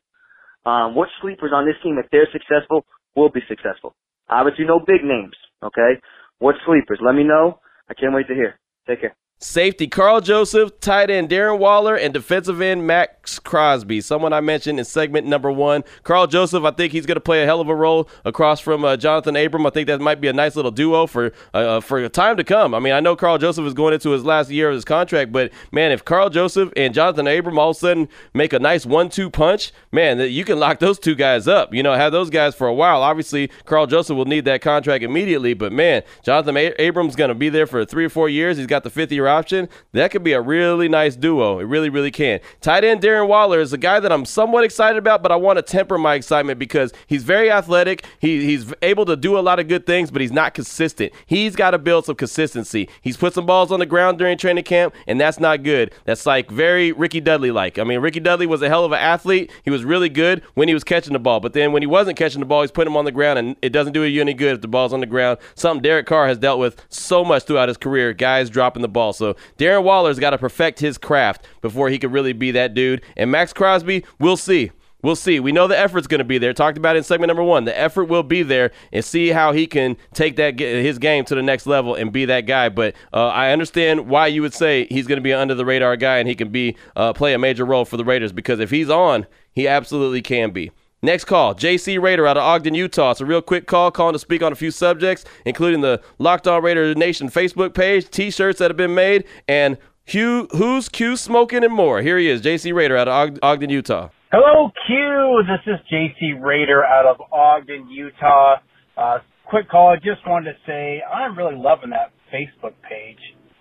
Um, what sleepers on this team, if they're successful, will be successful? Obviously, no big names, okay? What sleepers? Let me know. I can't wait to hear. Take care. Safety, Karl Joseph, tight end, Darren Waller, and defensive end, Maxx Crosby, someone I mentioned in segment number one. Karl Joseph, I think he's going to play a hell of a role across from uh, Jonathan Abram. I think that might be a nice little duo for uh, for time to come. I mean, I know Karl Joseph is going into his last year of his contract, but, man, if Karl Joseph and Jonathan Abram all of a sudden make a nice one two punch, man, you can lock those two guys up. You know, have those guys for a while. Obviously, Karl Joseph will need that contract immediately, but, man, Jonathan a- Abram's going to be there for three or four years. He's got the fifth year option. That could be a really nice duo. It really, really can. Tight end Darren Waller is a guy that I'm somewhat excited about, but I want to temper my excitement because he's very athletic. He, he's able to do a lot of good things, but he's not consistent. He's got to build some consistency. He's put some balls on the ground during training camp, and that's not good. That's like very Ricky Dudley-like. I mean, Ricky Dudley was a hell of an athlete. He was really good when he was catching the ball, but then when he wasn't catching the ball, he's putting him on the ground, and it doesn't do you any good if the ball's on the ground. Something Derek Carr has dealt with so much throughout his career, guys dropping the ball. So Darren Waller's got to perfect his craft before he could really be that dude. And Maxx Crosby, we'll see. We'll see. We know the effort's going to be there. Talked about it in segment number one. The effort will be there, and see how he can take that his game to the next level and be that guy. But uh, I understand why you would say he's going to be an under-the-radar guy and he can be uh, play a major role for the Raiders because if he's on, he absolutely can be. Next call, J C Raider out of Ogden, Utah. It's a real quick call, calling to speak on a few subjects, including the Locked On Raider Nation Facebook page, T-shirts that have been made, and Hugh, who's Q smoking and more. Here he is, J C Raider out of Ogden, Utah. Hello, Q. This is J C Raider out of Ogden, Utah. Uh, quick call. I just wanted to say I'm really loving that Facebook page.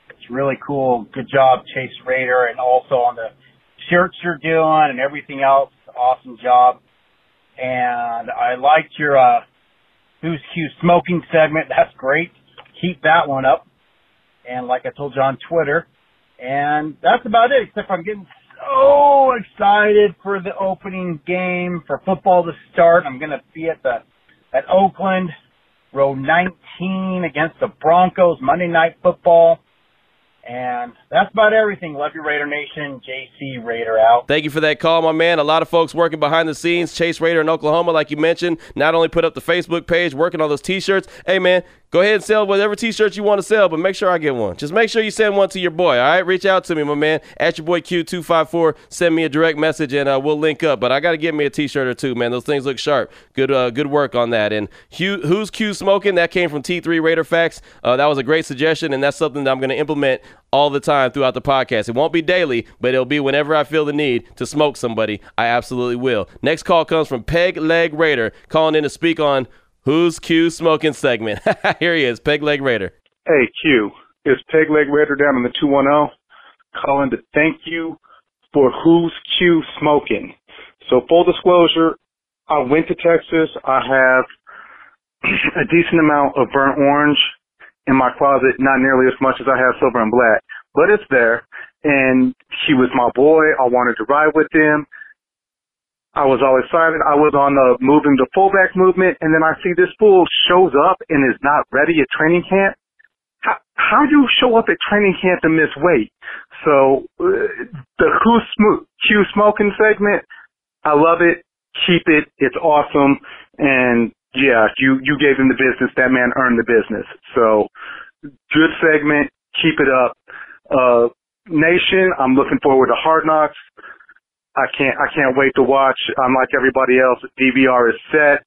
It's really cool. Good job, Chase Raider, and also on the shirts you're doing and everything else. Awesome job. And I liked your uh, Who's Q smoking segment. That's great. Keep that one up. And like I told you on Twitter. And that's about it, except I'm getting so excited for the opening game for football to start. I'm going to be at the at Oakland. Road nineteen against the Broncos, Monday Night Football. And that's about everything. Love you, Raider Nation. J C Raider out. Thank you for that call, my man. A lot of folks working behind the scenes. Chase Raider in Oklahoma, like you mentioned, not only put up the Facebook page, working on those T-shirts. Hey, man, go ahead and sell whatever T-shirt you want to sell, but make sure I get one. Just make sure you send one to your boy, all right? Reach out to me, my man. At your boy Q two five four, send me a direct message, and uh, we'll link up. But I got to get me a T-shirt or two, man. Those things look sharp. Good uh, good work on that. And Hugh, who's Q smoking? That came from T three Raider Facts. Uh, that was a great suggestion, and that's something that I'm going to implement all the time throughout the podcast. It won't be daily, but it'll be whenever I feel the need to smoke somebody. I absolutely will. Next call comes from Peg Leg Raider, calling in to speak on Who's Q Smoking segment. Here he is, Peg Leg Raider. Hey, Q. It's Peg Leg Raider down in the two one zero, calling to thank you for Who's Q Smoking. So full disclosure, I went to Texas. I have a decent amount of burnt orange in my closet, not nearly as much as I have silver and black, but it's there. And he was my boy. I wanted to ride with him. I was all excited. I was on the moving to fullback movement, and then I see this fool shows up and is not ready at training camp. How, how do you show up at training camp to miss weight? So uh, the Who Sm- Q Smoking segment, I love it. Keep it. It's awesome. And yeah, you, you gave him the business. That man earned the business. So, good segment. Keep it up. Uh, Nation, I'm looking forward to Hard Knocks. I can't, I can't wait to watch. I'm like everybody else. D V R is set.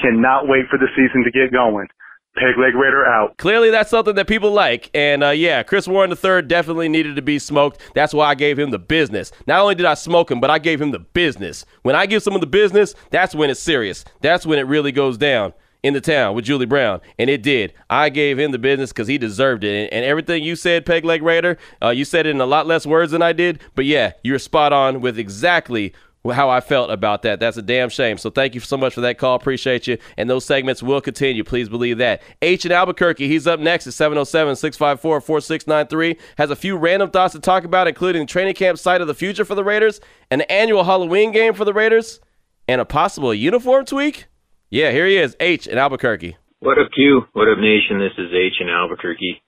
Cannot wait for the season to get going. Peg Leg Raider out. Clearly, that's something that people like. And, uh, yeah, Chris Warren the third definitely needed to be smoked. That's why I gave him the business. Not only did I smoke him, but I gave him the business. When I give someone the business, that's when it's serious. That's when it really goes down in the town with Julie Brown. And it did. I gave him the business because he deserved it. And everything you said, Peg Leg Raider, uh, you said it in a lot less words than I did. But, yeah, you're spot on with exactly how I felt about that. That's a damn shame. So thank you so much for that call. Appreciate you. And those segments will continue. Please believe that. H in Albuquerque, he's up next at seven oh seven, six five four, four six nine three. Has a few random thoughts to talk about, including training camp site of the future for the Raiders, an annual Halloween game for the Raiders, and a possible uniform tweak? Yeah, here he is, H in Albuquerque. What up, Q? What up, Nation? This is H in Albuquerque.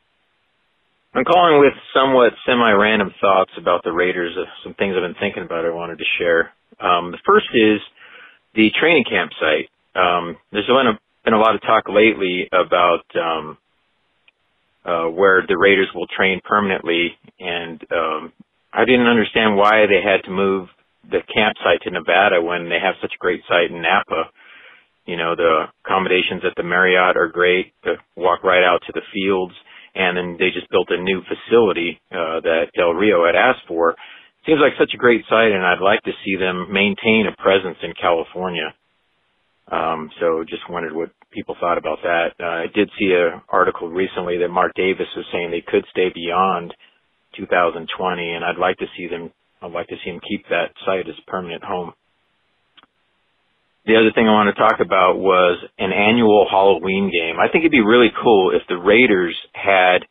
I'm calling with somewhat semi-random thoughts about the Raiders, some things I've been thinking about I wanted to share. Um, the first is the training camp site. Um, there's been a, been a lot of talk lately about um, uh, where the Raiders will train permanently, and um, I didn't understand why they had to move the campsite to Nevada when they have such a great site in Napa. You know, the accommodations at the Marriott are great, to walk right out to the fields, and then they just built a new facility uh, that Del Rio had asked for. Seems like such a great site, and I'd like to see them maintain a presence in California. Um, so just wondered what people thought about that. Uh, I did see an article recently that Mark Davis was saying they could stay beyond two thousand twenty, and I'd like to see them. I'd like to see them keep that site as a permanent home. The other thing I want to talk about was an annual Halloween game. I think it'd be really cool if the Raiders had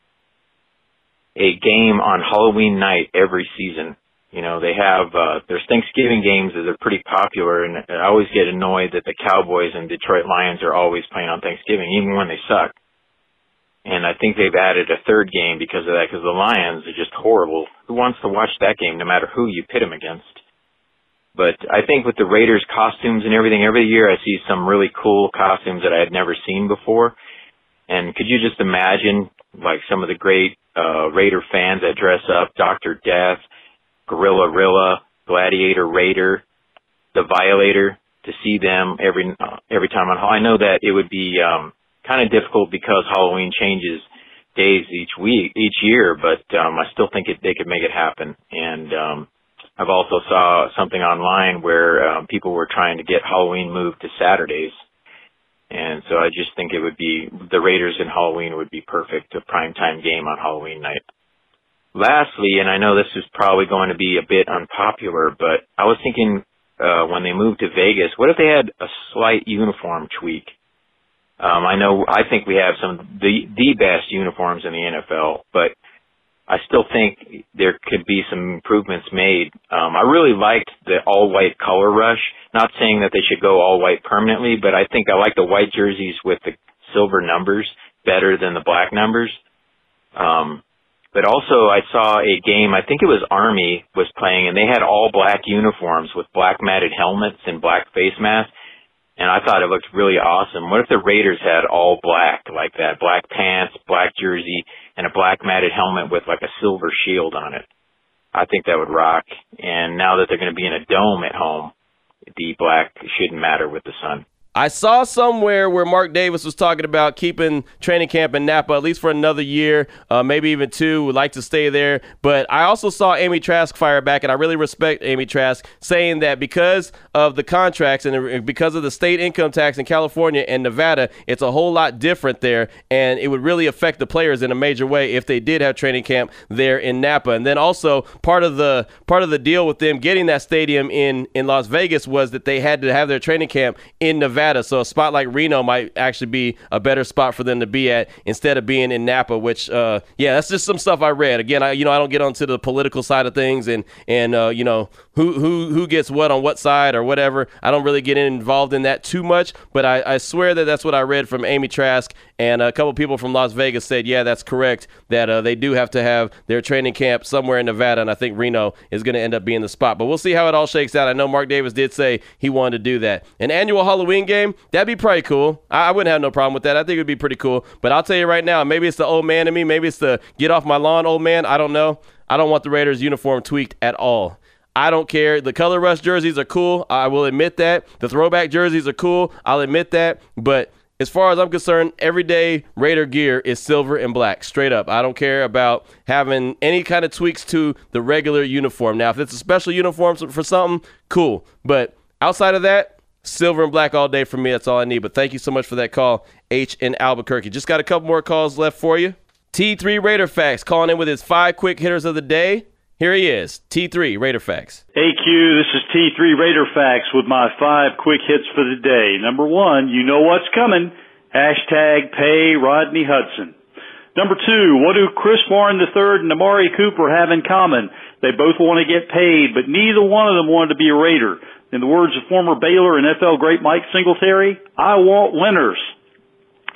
a game on Halloween night every season. You know, they have, uh, there's Thanksgiving games that are pretty popular, and I always get annoyed that the Cowboys and Detroit Lions are always playing on Thanksgiving, even when they suck. And I think they've added a third game because of that, because the Lions are just horrible. Who wants to watch that game, no matter who you pit them against? But I think with the Raiders costumes and everything, every year I see some really cool costumes that I had never seen before. And could you just imagine, like, some of the great uh, Raider fans that dress up, Doctor Death, Gorilla Rilla, Gladiator Raider, the Violator, to see them every uh, every time on Halloween. I know that it would be um, kind of difficult because Halloween changes days each week, each year, but um, I still think it, they could make it happen. And um, I've also saw something online where um, people were trying to get Halloween moved to Saturdays. And so I just think it would be, the Raiders and Halloween would be perfect, a primetime game on Halloween night. Lastly, and I know this is probably going to be a bit unpopular, but I was thinking uh, when they moved to Vegas, what if they had a slight uniform tweak? Um, I know I think we have some of the, the best uniforms in the N F L, but I still think there could be some improvements made. Um, I really liked the all-white color rush. Not saying that they should go all-white permanently, but I think I like the white jerseys with the silver numbers better than the black numbers. Um, but also I saw a game, I think it was Army was playing, and they had all-black uniforms with black matted helmets and black face masks, and I thought it looked really awesome. What if the Raiders had all black like that, black pants, black jersey, and a black matted helmet with like a silver shield on it? I think that would rock. And now that they're going to be in a dome at home, the black shouldn't matter with the sun. I saw somewhere where Mark Davis was talking about keeping training camp in Napa at least for another year, uh, maybe even two, would like to stay there. But I also saw Amy Trask fire back, and I really respect Amy Trask, saying that because of the contracts and because of the state income tax in California and Nevada, it's a whole lot different there, and it would really affect the players in a major way if they did have training camp there in Napa. And then also part of the part of the deal with them getting that stadium in, in Las Vegas was that they had to have their training camp in Nevada. So a spot like Reno might actually be a better spot for them to be at instead of being in Napa, which, uh, yeah, that's just some stuff I read. Again, I, you know, I don't get onto the political side of things and, and uh, you know, who, who who gets what on what side or whatever. I don't really get involved in that too much, but I, I swear that that's what I read from Amy Trask, and a couple people from Las Vegas said, yeah, that's correct, that uh, they do have to have their training camp somewhere in Nevada, and I think Reno is going to end up being the spot. But we'll see how it all shakes out. I know Mark Davis did say he wanted to do that. An annual Halloween game. Game, that'd be pretty cool. I, I wouldn't have no problem with that. I think it'd be pretty cool. But I'll tell you right now, maybe it's the old man in me. Maybe it's the get off my lawn old man. I don't know. I don't want the Raiders uniform tweaked at all. I don't care. The color rush jerseys are cool. I will admit that. The throwback jerseys are cool. I'll admit that. But as far as I'm concerned, everyday Raider gear is silver and black, straight up. I don't care about having any kind of tweaks to the regular uniform. Now, if it's a special uniform for something, cool. But outside of that, silver and black all day for me. That's all I need. But thank you so much for that call, H in Albuquerque. Just got a couple more calls left for you. T three Raider Facts calling in with his five quick hitters of the day. Here he is, T three Raider Facts. Hey Q, this is T three Raider Facts with my five quick hits for the day. Number one, you know what's coming. Hashtag pay Rodney Hudson. Number two, what do Chris Warren the third and Amari Cooper have in common? They both want to get paid, but neither one of them wanted to be a Raider. In the words of former Baylor and N F L great Mike Singletary, I want winners.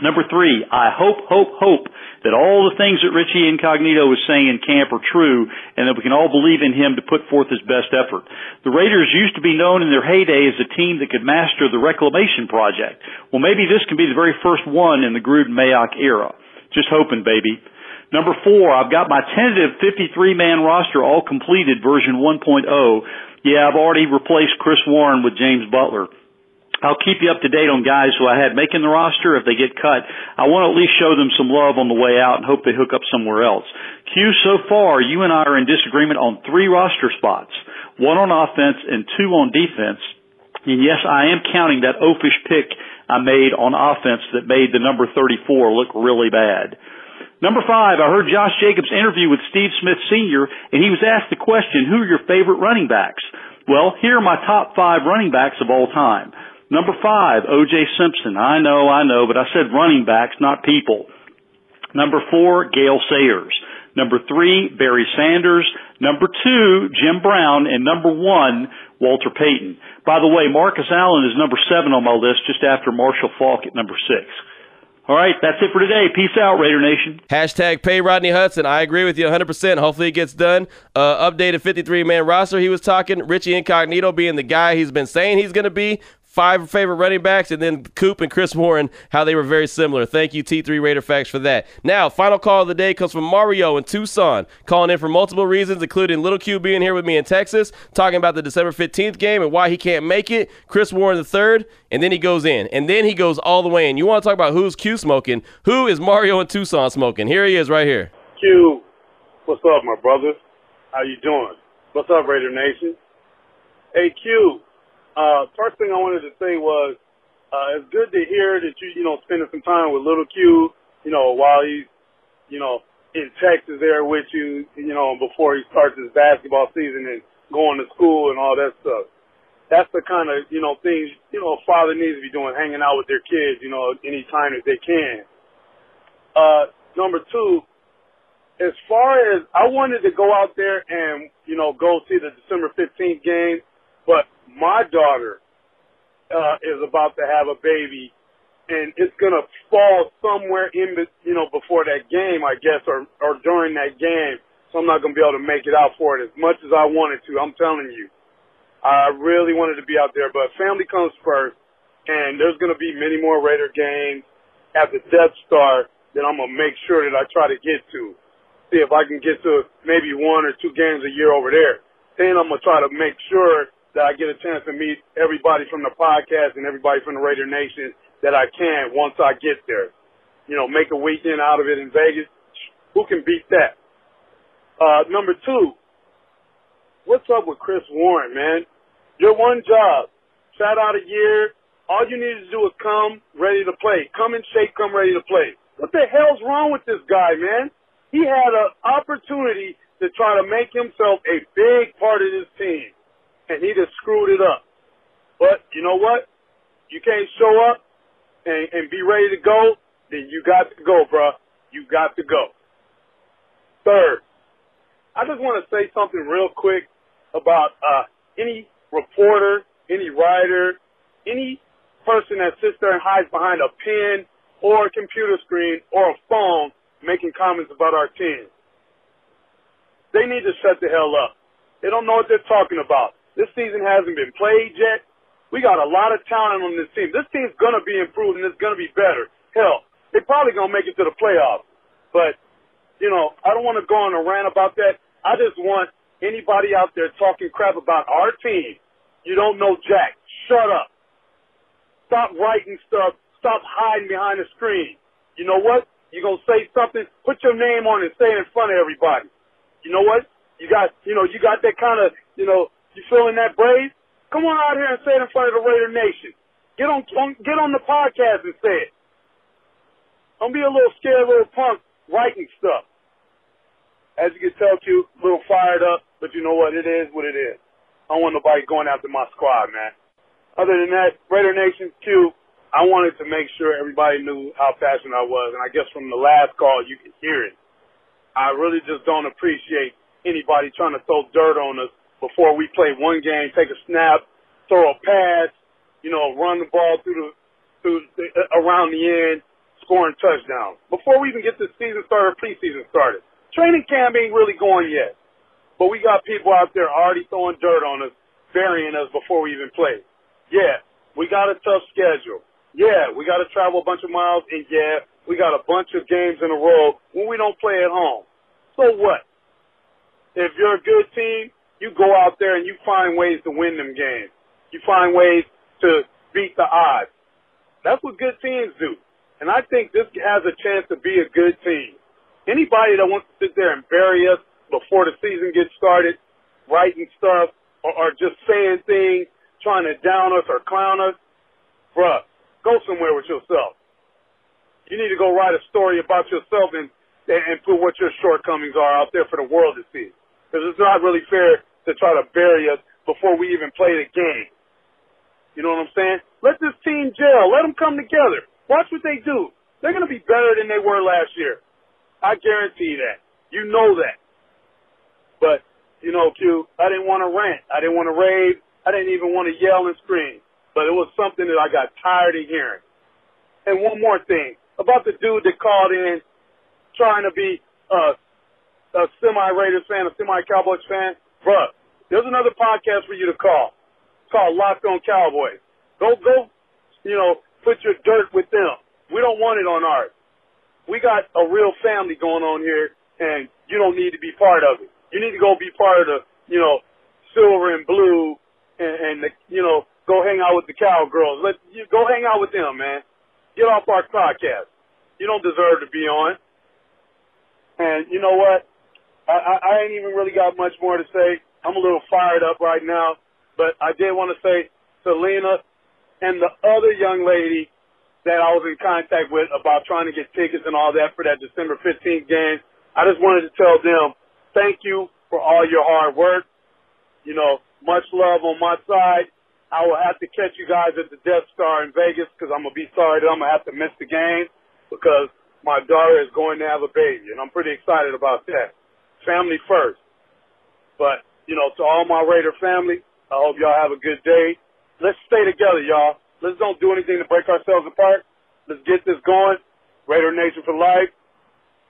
Number three, I hope, hope, hope that all the things that Richie Incognito was saying in camp are true and that we can all believe in him to put forth his best effort. The Raiders used to be known in their heyday as a team that could master the reclamation project. Well, maybe this can be the very first one in the Gruden-Mayock era. Just hoping, baby. Number four, I've got my tentative fifty-three man roster all completed, version one point oh. Yeah, I've already replaced Chris Warren with James Butler. I'll keep you up to date on guys who I had making the roster. If they get cut, I want to at least show them some love on the way out and hope they hook up somewhere else. Q, so far, you and I are in disagreement on three roster spots, one on offense and two on defense. And yes, I am counting that oafish pick I made on offense that made the number thirty-four look really bad. Number five, I heard Josh Jacobs' interview with Steve Smith Senior, and he was asked the question, who are your favorite running backs? Well, here are my top five running backs of all time. Number five, O J Simpson. I know, I know, but I said running backs, not people. Number four, Gale Sayers. Number three, Barry Sanders. Number two, Jim Brown. And number one, Walter Payton. By the way, Marcus Allen is number seven on my list, just after Marshall Faulk at number six. All right, that's it for today. Peace out, Raider Nation. Hashtag pay Rodney Hudson. I agree with you one hundred percent. Hopefully it gets done. Uh, updated fifty-three man roster he was talking. Richie Incognito being the guy he's been saying he's going to be. Five favorite running backs, and then Coop and Chris Warren, how they were very similar. Thank you, T three Raider Facts, for that. Now, final call of the day comes from Mario in Tucson, calling in for multiple reasons, including Little Q being here with me in Texas, talking about the December fifteenth game and why he can't make it, Chris Warren the third, and then he goes in. And then he goes all the way in. You want to talk about who's Q smoking? Who is Mario in Tucson smoking? Here he is right here. Q, what's up, my brother? How you doing? What's up, Raider Nation? Hey, Q. Uh, first thing I wanted to say was, uh, it's good to hear that you, you know, spending some time with Little Q, you know, while he's, you know, in Texas there with you, you know, before he starts his basketball season and going to school and all that stuff. That's the kind of, you know, things, you know, a father needs to be doing, hanging out with their kids, you know, any time that they can. Uh, number two, as far as I wanted to go out there and, you know, go see the December fifteenth game, but my daughter uh, is about to have a baby, and it's going to fall somewhere in, you know, before that game, I guess, or, or during that game. So I'm not going to be able to make it out for it as much as I wanted to. I'm telling you, I really wanted to be out there, but family comes first, and there's going to be many more Raider games at the Death Star that I'm going to make sure that I try to get to. See if I can get to maybe one or two games a year over there. Then I'm going to try to make sure that I get a chance to meet everybody from the podcast and everybody from the Raider Nation that I can once I get there. You know, make a weekend out of it in Vegas. Who can beat that? Uh, number two, what's up with Chris Warren, man? Your one job, sat out a year. All you need to do is come ready to play. Come and shake, come ready to play. What the hell's wrong with this guy, man? He had an opportunity to try to make himself a big part of this team, and he just screwed it up. But you know what? You can't show up and, and be ready to go, then you got to go, bro. You got to go. Third, I just want to say something real quick about uh, any reporter, any writer, any person that sits there and hides behind a pen or a computer screen or a phone making comments about our team. They need to shut the hell up. They don't know what they're talking about. This season hasn't been played yet. We got a lot of talent on this team. This team's going to be improved and it's going to be better. Hell, they're probably going to make it to the playoffs. But, you know, I don't want to go on a rant about that. I just want anybody out there talking crap about our team. You don't know jack. Shut up. Stop writing stuff. Stop hiding behind a screen. You know what? You're going to say something, put your name on it and say it in front of everybody. You know what? You got, you know, you got that kind of, you know, you feeling that brave? Come on out here and say it in front of the Raider Nation. Get on, on get on the podcast and say it. Don't be a little scared little punk writing stuff. As you can tell, Q, a little fired up, but you know what? It is what it is. I don't want nobody going after my squad, man. Other than that, Raider Nation, Q, I wanted to make sure everybody knew how passionate I was, and I guess from the last call you can hear it. I really just don't appreciate anybody trying to throw dirt on us before we play one game, take a snap, throw a pass, you know, run the ball through the, through the, around the end, scoring touchdowns. Before we even get the season started, preseason started. Training camp ain't really going yet, but we got people out there already throwing dirt on us, burying us before we even play. Yeah, we got a tough schedule. Yeah, we got to travel a bunch of miles, and yeah, we got a bunch of games in a row when we don't play at home. So what? If you're a good team, you go out there and you find ways to win them games. You find ways to beat the odds. That's what good teams do, and I think this has a chance to be a good team. Anybody that wants to sit there and bury us before the season gets started, writing stuff, or, or just saying things, trying to down us or clown us, bruh, go somewhere with yourself. You need to go write a story about yourself and, and put what your shortcomings are out there for the world to see. Because it's not really fair to try to bury us before we even play the game. You know what I'm saying? Let this team gel. Let them come together. Watch what they do. They're going to be better than they were last year. I guarantee that. You know that. But, you know, Q, I didn't want to rant. I didn't want to rave. I didn't even want to yell and scream. But it was something that I got tired of hearing. And one more thing. About the dude that called in trying to be a, a semi-Raiders fan, a semi-Cowboys fan. Bruh, there's another podcast for you to call. It's called Locked on Cowboys. Go, go, you know, put your dirt with them. We don't want it on ours. We got a real family going on here, and you don't need to be part of it. You need to go be part of the, you know, silver and blue, and, and the, you know, go hang out with the cowgirls. Let you go hang out with them, man. Get off our podcast. You don't deserve to be on. And you know what? I, I, I ain't even really got much more to say. I'm a little fired up right now, but I did want to say Selena and the other young lady that I was in contact with about trying to get tickets and all that for that December fifteenth game. I just wanted to tell them, thank you for all your hard work. You know, much love on my side. I will have to catch you guys at the Death Star in Vegas because I'm going to be sorry that I'm going to have to miss the game because my daughter is going to have a baby, and I'm pretty excited about that. Family first. But, you know, to all my Raider family, I hope y'all have a good day. Let's stay together, y'all. Let's don't do anything to break ourselves apart. Let's get this going. Raider Nation for life.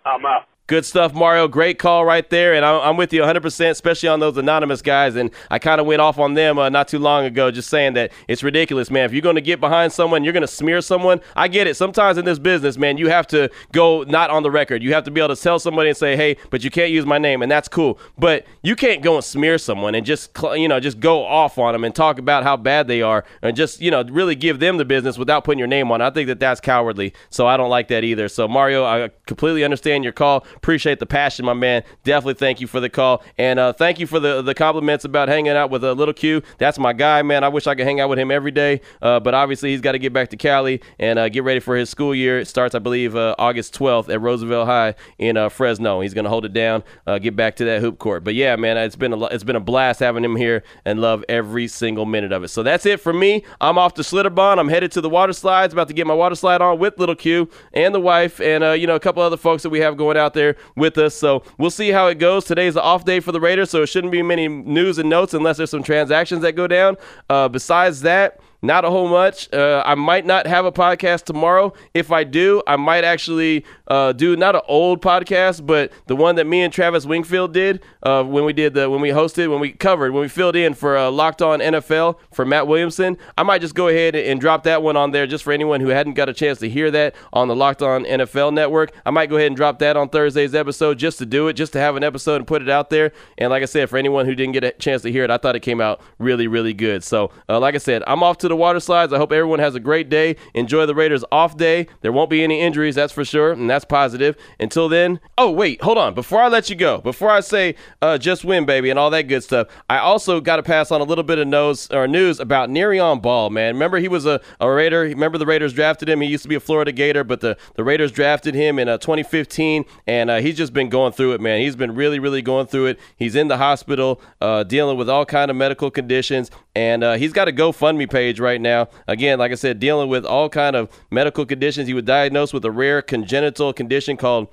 I'm out. Good stuff, Mario. Great call right there, and I'm with you one hundred percent, especially on those anonymous guys, and I kind of went off on them uh, not too long ago just saying that it's ridiculous, man. If you're going to get behind someone, you're going to smear someone. I get it. Sometimes in this business, man, you have to go not on the record. You have to be able to tell somebody and say, hey, but you can't use my name, and that's cool. But you can't go and smear someone and just, you know, just go off on them and talk about how bad they are and just, you know, really give them the business without putting your name on it. I think that that's cowardly, so I don't like that either. So, Mario, I completely understand your call. Appreciate the passion, my man. Definitely thank you for the call. And uh, thank you for the, the compliments about hanging out with uh, Little Q. That's my guy, man. I wish I could hang out with him every day. Uh, but obviously, he's got to get back to Cali and uh, get ready for his school year. It starts, I believe, uh, August twelfth at Roosevelt High in uh, Fresno. He's going to hold it down, uh, get back to that hoop court. But, yeah, man, it's been, a, it's been a blast having him here and love every single minute of it. So that's it for me. I'm off to Schlitterbahn. I'm headed to the water slides, about to get my water slide on with Little Q and the wife and, uh, you know, a couple other folks that we have going out there with us. So we'll see how it goes. Today's the off day for the Raiders, so it shouldn't be many news and notes unless there's some transactions that go down. Uh, besides that, not a whole much. Uh, I might not have a podcast tomorrow. If I do, I might actually uh, do not an old podcast, but the one that me and Travis Wingfield did uh, when we did the when we hosted, when we covered, when we filled in for uh, Locked On N F L for Matt Williamson. I might just go ahead and drop that one on there just for anyone who hadn't got a chance to hear that on the Locked On N F L network. I might go ahead and drop that on Thursday's episode just to do it, just to have an episode and put it out there. And like I said, for anyone who didn't get a chance to hear it, I thought it came out really, really good. So uh, like I said, I'm off to the water slides. I hope everyone has a great day. Enjoy the Raiders off day. There won't be any injuries, that's for sure, and that's positive. Until then, oh wait, hold on. Before I let you go, before I say uh, just win, baby, and all that good stuff, I also got to pass on a little bit of news or news about Nereon Ball, man. Remember he was a, a Raider. Remember the Raiders drafted him. He used to be a Florida Gator, but the, the Raiders drafted him in uh, twenty fifteen, and uh, he's just been going through it, man. He's been really, really going through it. He's in the hospital uh, dealing with all kind of medical conditions, and uh, he's got a GoFundMe page right now. Again, like I said, dealing with all kind of medical conditions. He was diagnosed with a rare congenital condition called,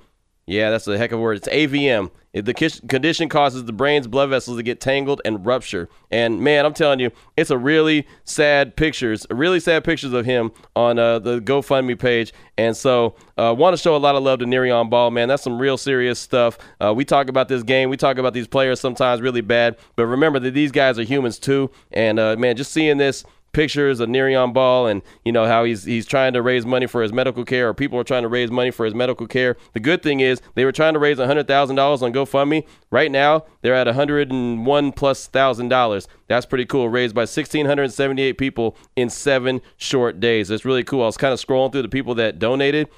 yeah, that's a heck of a word. It's A V M. The condition causes the brain's blood vessels to get tangled and rupture. And, man, I'm telling you, it's a really sad pictures, really sad pictures of him on uh, the GoFundMe page. And so I uh, want to show a lot of love to Nereon Ball, man. That's some real serious stuff. Uh, we talk about this game. We talk about these players sometimes really bad. But remember that these guys are humans too. And, uh, man, just seeing this, pictures of Nereon Ball and, you know, how he's he's trying to raise money for his medical care, or people are trying to raise money for his medical care. The good thing is they were trying to raise one hundred thousand dollars on GoFundMe. Right now, they're at one hundred one plus thousand dollars. That's pretty cool. Raised by one thousand six hundred seventy-eight people in seven short days. That's really cool. I was kind of scrolling through the people that donated,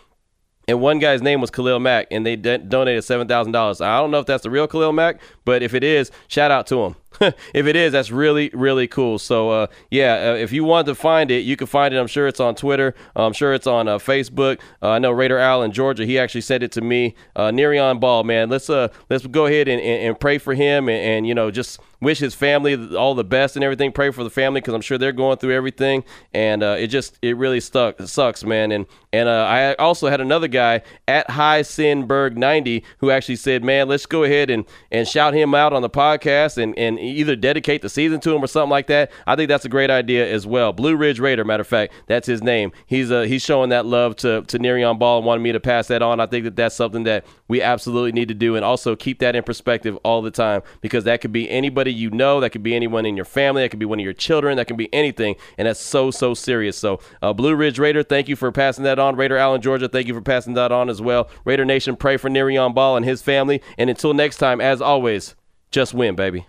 and one guy's name was Khalil Mack, and they de- donated seven thousand dollars. I don't know if that's the real Khalil Mack, but if it is, shout out to him. If it is, that's really, really cool. So, uh, yeah, uh, if you want to find it, you can find it. I'm sure it's on Twitter. I'm sure it's on uh, Facebook. Uh, I know Raider Al in Georgia, he actually sent it to me. Uh, Nereon Ball, man, let's uh, let's go ahead and, and, and pray for him and, and, you know, just wish his family all the best and everything. Pray for the family because I'm sure they're going through everything. And uh, it just it really stuck, it sucks, man. And, and uh, I also had another guy at High Sinberg ninety who actually said, man, let's go ahead and, and shout him out on the podcast and, and either dedicate the season to him or something like that. I think that's a great idea as well. Blue Ridge Raider, matter of fact, that's his name. He's uh, he's showing that love to, to Nereon Ball and wanted me to pass that on. I think that that's something that we absolutely need to do, and also keep that in perspective all the time, because that could be anybody you know, that could be anyone in your family, that could be one of your children, that could be anything, and that's so, so serious. So uh, Blue Ridge Raider, thank you for passing that on. Raider Allen, Georgia, thank you for passing that on as well. Raider Nation, pray for Nereon Ball and his family, and until next time, as always, just win, baby.